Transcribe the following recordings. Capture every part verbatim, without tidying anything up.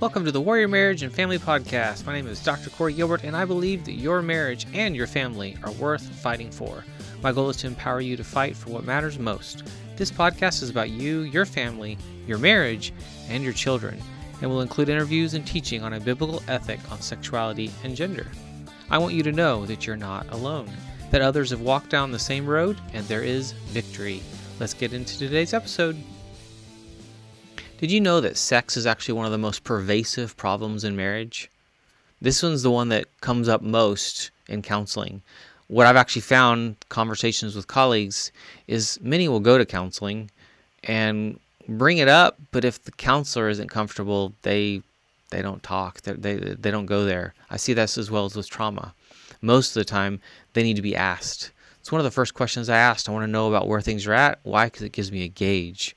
Welcome to the Warrior Marriage and Family Podcast. My name is Doctor Corey Gilbert, and I believe that your marriage and your family are worth fighting for. My goal is to empower you to fight for what matters most. This podcast is about you, your family, your marriage, and your children, and will include interviews and teaching on a biblical ethic on sexuality and gender. I want you to know that you're not alone, that others have walked down the same road, and there is victory. Let's get into today's episode. Did you know that sex is actually one of the most pervasive problems in marriage? This one's the one that comes up most in counseling. What I've actually found, conversations with colleagues, is many will go to counseling and bring it up, but if the counselor isn't comfortable, they they don't talk, they, they, they don't go there. I see this as well as with trauma. Most of the time, they need to be asked. It's one of the first questions I asked. I want to know about where things are at. Why? Because it gives me a gauge.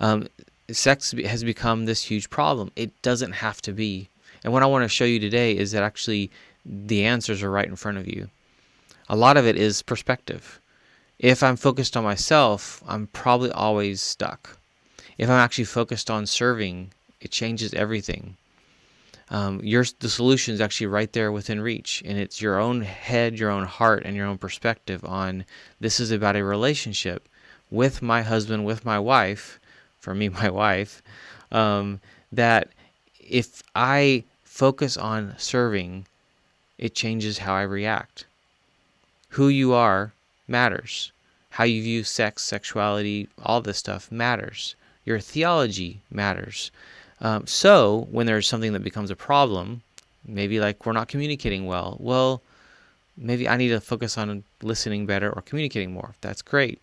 Um, Sex has become this huge problem. It doesn't have to be. And what I want to show you today is that actually the answers are right in front of you. A lot of it is perspective. If I'm focused on myself, I'm probably always stuck. If I'm actually focused on serving, it changes everything. Um, your, the solution is actually right there within reach. And it's your own head, your own heart, and your own perspective on this is about a relationship with my husband, with my wife, for me, my wife, um, that if I focus on serving, it changes how I react. Who you are matters. How you view sex, sexuality, all this stuff matters. Your theology matters. Um, so when there's something that becomes a problem, maybe like we're not communicating well, well, maybe I need to focus on listening better or communicating more. That's great.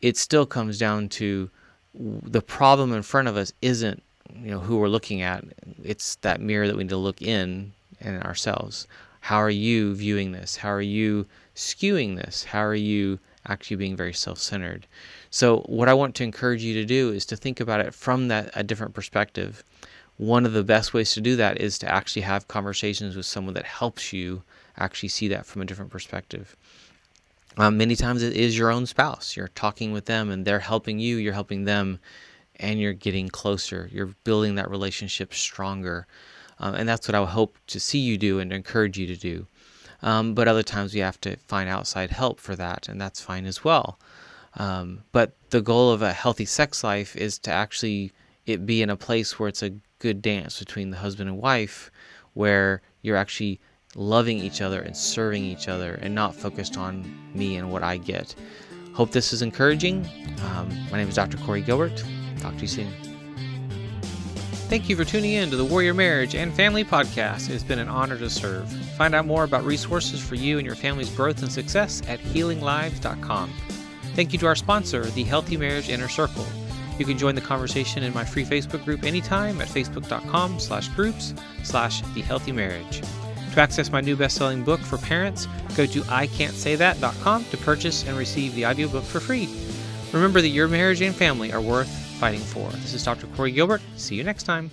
It still comes down to the problem in front of us isn't, you know, who we're looking at. It's that mirror that we need to look in and ourselves. How are you viewing this? How are you skewing this? How are you actually being very self-centered? So what I want to encourage you to do is to think about it from that a different perspective. One of the best ways to do that is to actually have conversations with someone that helps you actually see that from a different perspective. Um, many times it is your own spouse. You're talking with them and they're helping you, you're helping them, and you're getting closer. You're building that relationship stronger. Um, and that's what I hope to see you do and encourage you to do. Um, but other times we have to find outside help for that, and that's fine as well. Um, but the goal of a healthy sex life is to actually it be in a place where it's a good dance between the husband and wife, where you're actually loving each other and serving each other and not focused on me and what I get. Hope this is encouraging. Um, my name is Doctor Corey Gilbert. Talk to you soon. Thank you for tuning in to the Warrior Marriage and Family Podcast. It's been an honor to serve. Find out more about resources for you and your family's growth and success at healing lives dot com. Thank you to our sponsor, the Healthy Marriage Inner Circle. You can join the conversation in my free Facebook group anytime at facebook.com slash groups slash the healthy marriage. To access my new best-selling book for parents, go to I can't say that dot com to purchase and receive the audiobook for free. Remember that your marriage and family are worth fighting for. This is Doctor Corey Gilbert. See you next time.